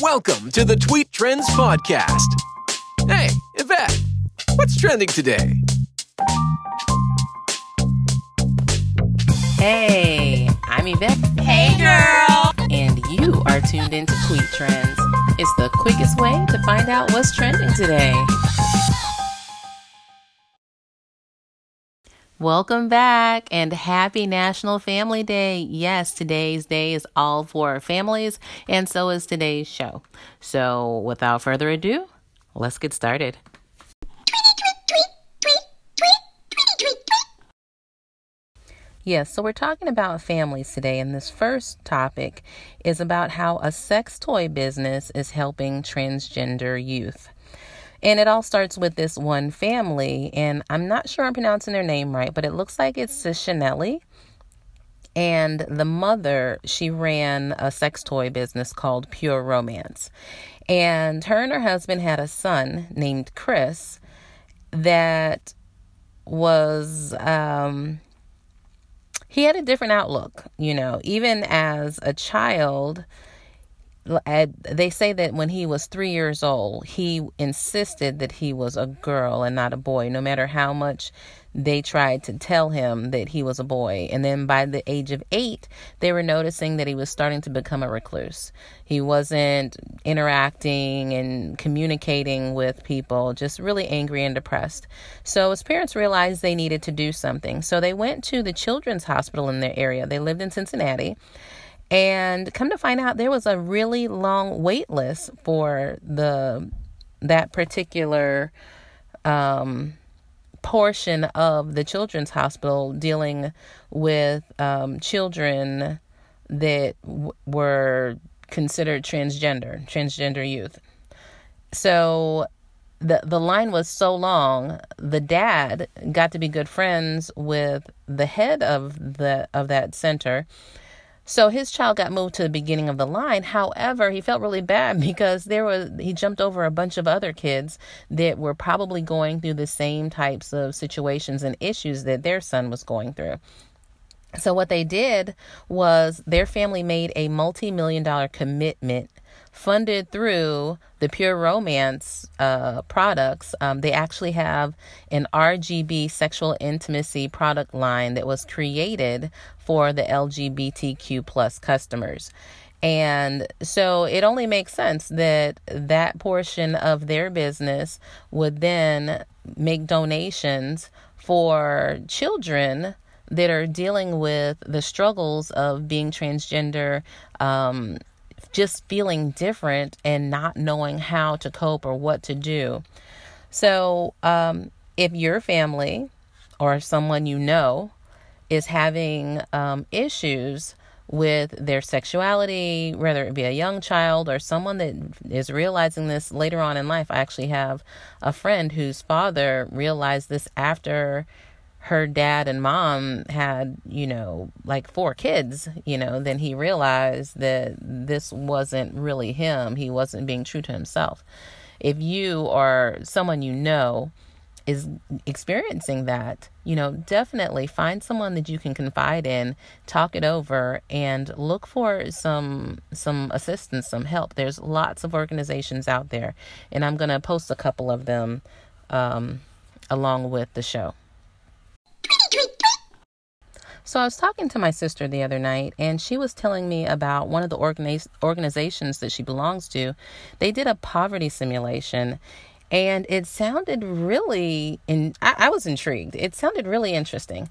Welcome to the Tweet Trends Podcast. Hey, Yvette, what's trending today? Hey, I'm Yvette. Hey, girl. And you are tuned into Tweet Trends. It's the quickest way to find out what's trending today. Welcome back and happy National Family Day. Yes, today's day is all for families, and so is today's show. So without further ado, let's get started. Yes, so we're talking about families today, and this first topic is about how a sex toy business is helping transgender youth. And it all starts with this one family, and I'm not sure I'm pronouncing their name right, but it looks like it's Cincinnati. And the mother, she ran a sex toy business called Pure Romance. And her husband had a son named Chris that was... He had a different outlook, you know, even as a child. They say that when he was 3 years old, he insisted that he was a girl and not a boy, no matter how much they tried to tell him that he was a boy. And then by the age of 8, they were noticing that he was starting to become a recluse. He wasn't interacting and communicating with people, just really angry and depressed. So his parents realized they needed to do something. So they went to the children's hospital in their area. They lived in Cincinnati. And come to find out, there was a really long wait list for that particular portion of the children's hospital dealing with children that were considered transgender youth. So the line was so long, the dad got to be good friends with the head of that center. So his child got moved to the beginning of the line. However, he felt really bad because he jumped over a bunch of other kids that were probably going through the same types of situations and issues that their son was going through. So what they did was their family made a multi-million-dollar commitment funded through the Pure Romance products. They actually have an RGB sexual intimacy product line that was created for the LGBTQ plus customers. And so it only makes sense that that portion of their business would then make donations for children that are dealing with the struggles of being transgender, just feeling different and not knowing how to cope or what to do. So if your family or someone you know is having issues with their sexuality, whether it be a young child or someone that is realizing this later on in life. I actually have a friend whose father realized this after her dad and mom had, like 4 kids, then he realized that this wasn't really him. He wasn't being true to himself. If you or someone you know is experiencing that, definitely find someone that you can confide in, talk it over, and look for some assistance, some help. There's lots of organizations out there, and I'm going to post a couple of them along with the show. So I was talking to my sister the other night, and she was telling me about one of the organizations that she belongs to. They did a poverty simulation, and it sounded really, I was intrigued. It sounded really interesting.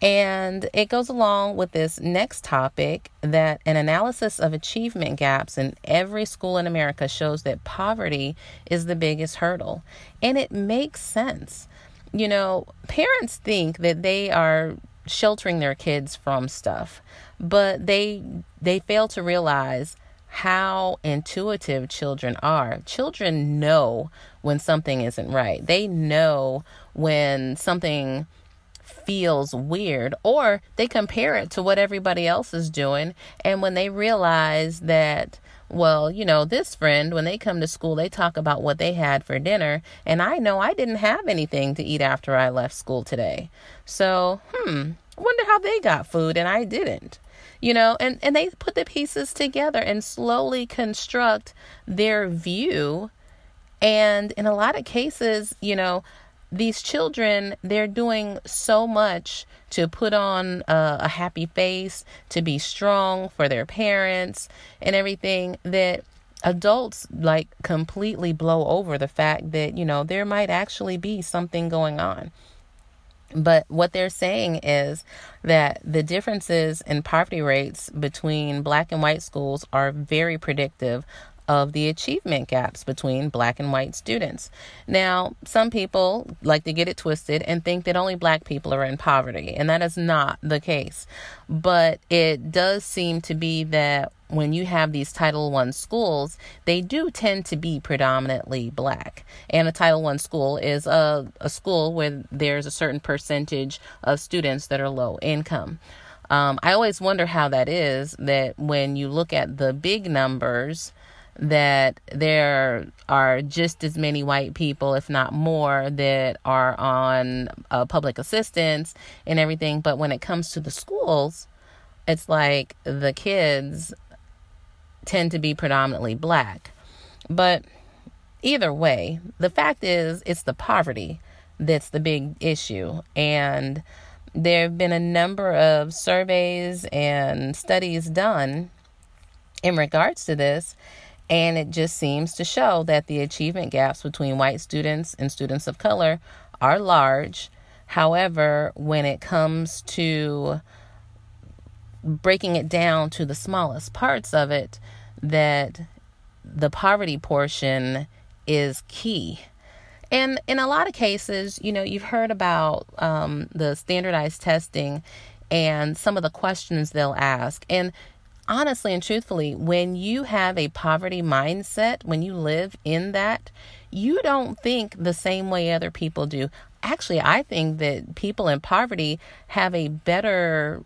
And it goes along with this next topic that an analysis of achievement gaps in every school in America shows that poverty is the biggest hurdle. And it makes sense. Parents think that they are sheltering their kids from stuff, but they fail to realize how intuitive children are. Children know when something isn't right. They know when something feels weird, or they compare it to what everybody else is doing. And when they realize that, this friend, when they come to school, they talk about what they had for dinner. And I know I didn't have anything to eat after I left school today. So, I wonder how they got food and I didn't. you know, and they put the pieces together and slowly construct their view. And in a lot of cases, you know, these children, they're doing so much to put on a happy face, to be strong for their parents and everything, that adults like completely blow over the fact that, you know, there might actually be something going on. But what they're saying is that the differences in poverty rates between black and white schools are very predictive of the achievement gaps between black and white students. Now, some people like to get it twisted and think that only black people are in poverty, and that is not the case. But it does seem to be that when you have these Title I schools, they do tend to be predominantly black. And a Title I school is a school where there's a certain percentage of students that are low income. I always wonder how that is, that when you look at the big numbers, that there are just as many white people, if not more, that are on public assistance and everything. But when it comes to the schools, it's like the kids tend to be predominantly black. But either way, the fact is, it's the poverty that's the big issue. And there have been a number of surveys and studies done in regards to this. And it just seems to show that the achievement gaps between white students and students of color are large. However, when it comes to breaking it down to the smallest parts of it, that the poverty portion is key. And in a lot of cases, you know, you've heard about the standardized testing and some of the questions they'll ask. And honestly and truthfully, when you have a poverty mindset, when you live in that, you don't think the same way other people do. Actually, I think that people in poverty have a better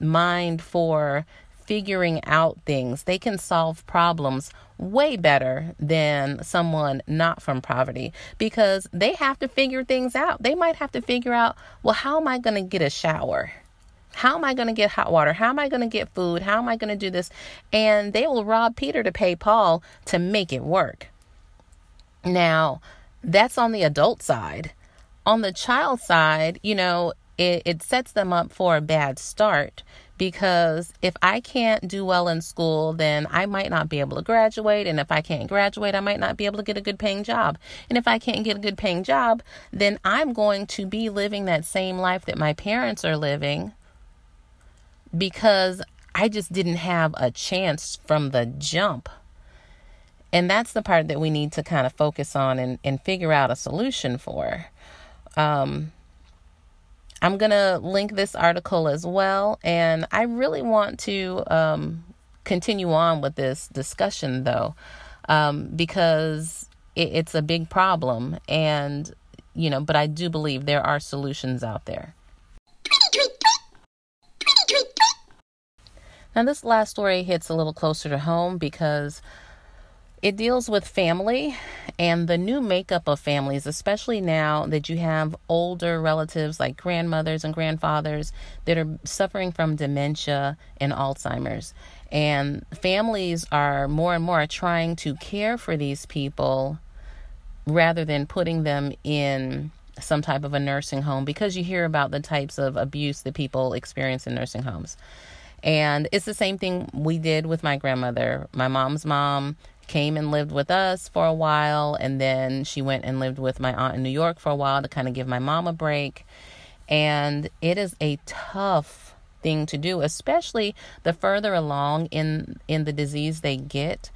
mind for figuring out things. They can solve problems way better than someone not from poverty, because they have to figure things out. They might have to figure out, well, how am I going to get a shower? How am I going to get hot water? How am I going to get food? How am I going to do this? And they will rob Peter to pay Paul to make it work. Now, that's on the adult side. On the child side, you know, it sets them up for a bad start, because if I can't do well in school, then I might not be able to graduate. And if I can't graduate, I might not be able to get a good paying job. And if I can't get a good paying job, then I'm going to be living that same life that my parents are living, because I just didn't have a chance from the jump. And that's the part that we need to kind of focus on and figure out a solution for. I'm going to link this article as well. And I really want to continue on with this discussion, though, because it's a big problem. And, you know, but I do believe there are solutions out there. Now, this last story hits a little closer to home because it deals with family and the new makeup of families, especially now that you have older relatives like grandmothers and grandfathers that are suffering from dementia and Alzheimer's. And families are more and more trying to care for these people rather than putting them in some type of a nursing home, because you hear about the types of abuse that people experience in nursing homes. And it's the same thing we did with my grandmother. My mom's mom came and lived with us for a while, and then she went and lived with my aunt in New York for a while to kind of give my mom a break. And it is a tough thing to do, especially the further along in the disease they get,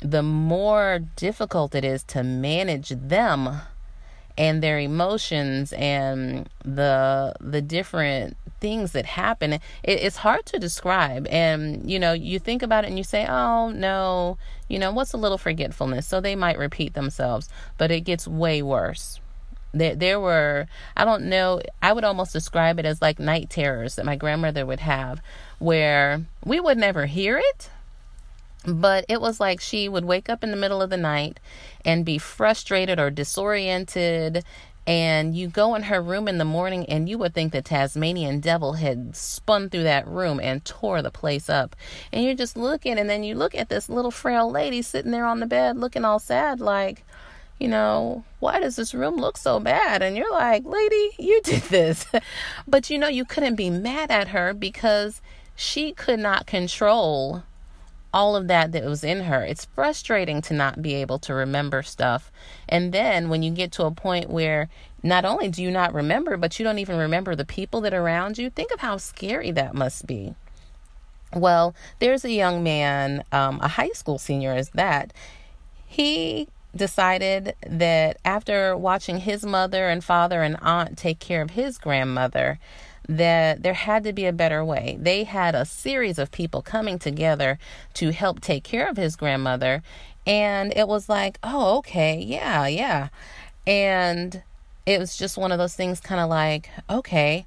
the more difficult it is to manage them and their emotions and the different things that happen. It's hard to describe. And, you know, you think about it and you say, oh, no, you know, what's a little forgetfulness? So they might repeat themselves, but it gets way worse. There were, I don't know, I would almost describe it as like night terrors that my grandmother would have, where we would never hear it. But it was like she would wake up in the middle of the night and be frustrated or disoriented And you go in her room in the morning and you would think the Tasmanian devil had spun through that room and tore the place up. And you're just looking, and then you look at this little frail lady sitting there on the bed looking all sad like, you know, why does this room look so bad? And you're like, lady, you did this. But, you know, you couldn't be mad at her because she could not control all of that was in her. It's frustrating to not be able to remember stuff. And then when you get to a point where not only do you not remember, but you don't even remember the people that are around you, think of how scary that must be. Well, there's a young man, a high school senior is that. He decided that after watching his mother and father and aunt take care of his grandmother, that there had to be a better way. They had a series of people coming together to help take care of his grandmother. And it was like, oh, okay, yeah. And it was just one of those things kind of like, okay,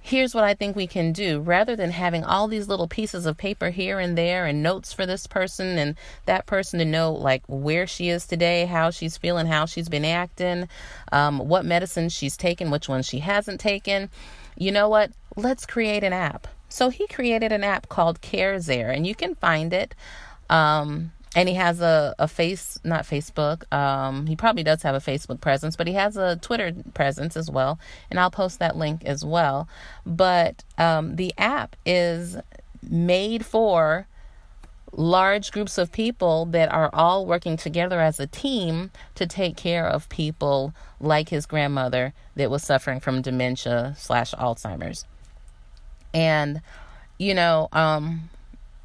here's what I think we can do. Rather than having all these little pieces of paper here and there and notes for this person and that person to know like where she is today, how she's feeling, how she's been acting, what medicine she's taken, which one she hasn't taken. You know what? Let's create an app. So he created an app called CareZare, and you can find it. And he has he probably does have a Facebook presence, but he has a Twitter presence as well. And I'll post that link as well. But the app is made for large groups of people that are all working together as a team to take care of people like his grandmother that was suffering from dementia/Alzheimer's. And, you know,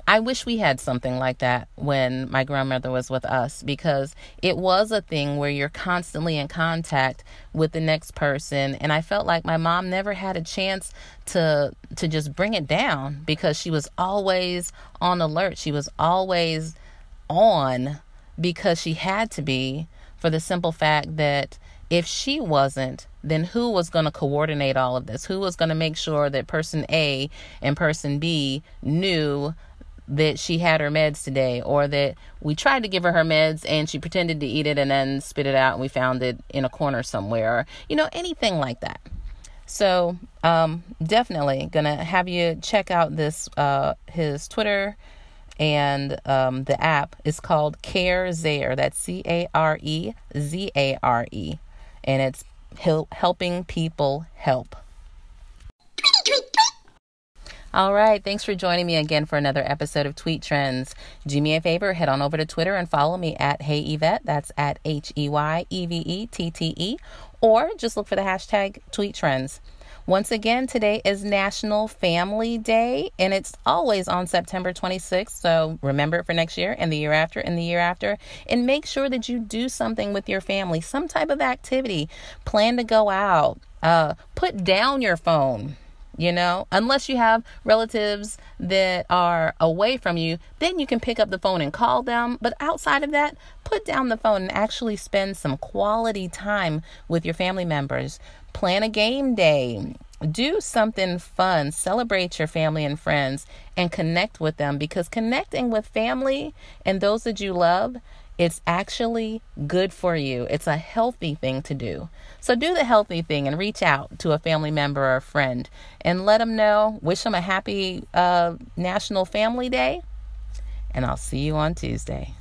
I wish we had something like that when my grandmother was with us, because it was a thing where you're constantly in contact with the next person. And I felt like my mom never had a chance to just bring it down because she was always on alert. She was always on because she had to be, for the simple fact that if she wasn't, then who was going to coordinate all of this? Who was going to make sure that person A and person B knew that she had her meds today, or that we tried to give her meds and she pretended to eat it and then spit it out and we found it in a corner somewhere, or, you know, anything like that. So, definitely going to have you check out this, his Twitter and, the app is called CareZare. That's CareZare. And it's helping people help. All right. Thanks for joining me again for another episode of Tweet Trends. Do me a favor, head on over to Twitter and follow me at HeyYvette. That's at HeyYvette, or just look for the hashtag Tweet Trends. Once again, today is National Family Day, and it's always on September 26th. So remember it for next year and the year after and the year after, and make sure that you do something with your family, some type of activity, plan to go out, put down your phone. You know, unless you have relatives that are away from you, then you can pick up the phone and call them. But outside of that, put down the phone and actually spend some quality time with your family members. Plan a game day. Do something fun. Celebrate your family and friends and connect with them, because connecting with family and those that you love, it's actually good for you. It's a healthy thing to do. So do the healthy thing and reach out to a family member or a friend and let them know, wish them a happy National Family Day, and I'll see you on Tuesday.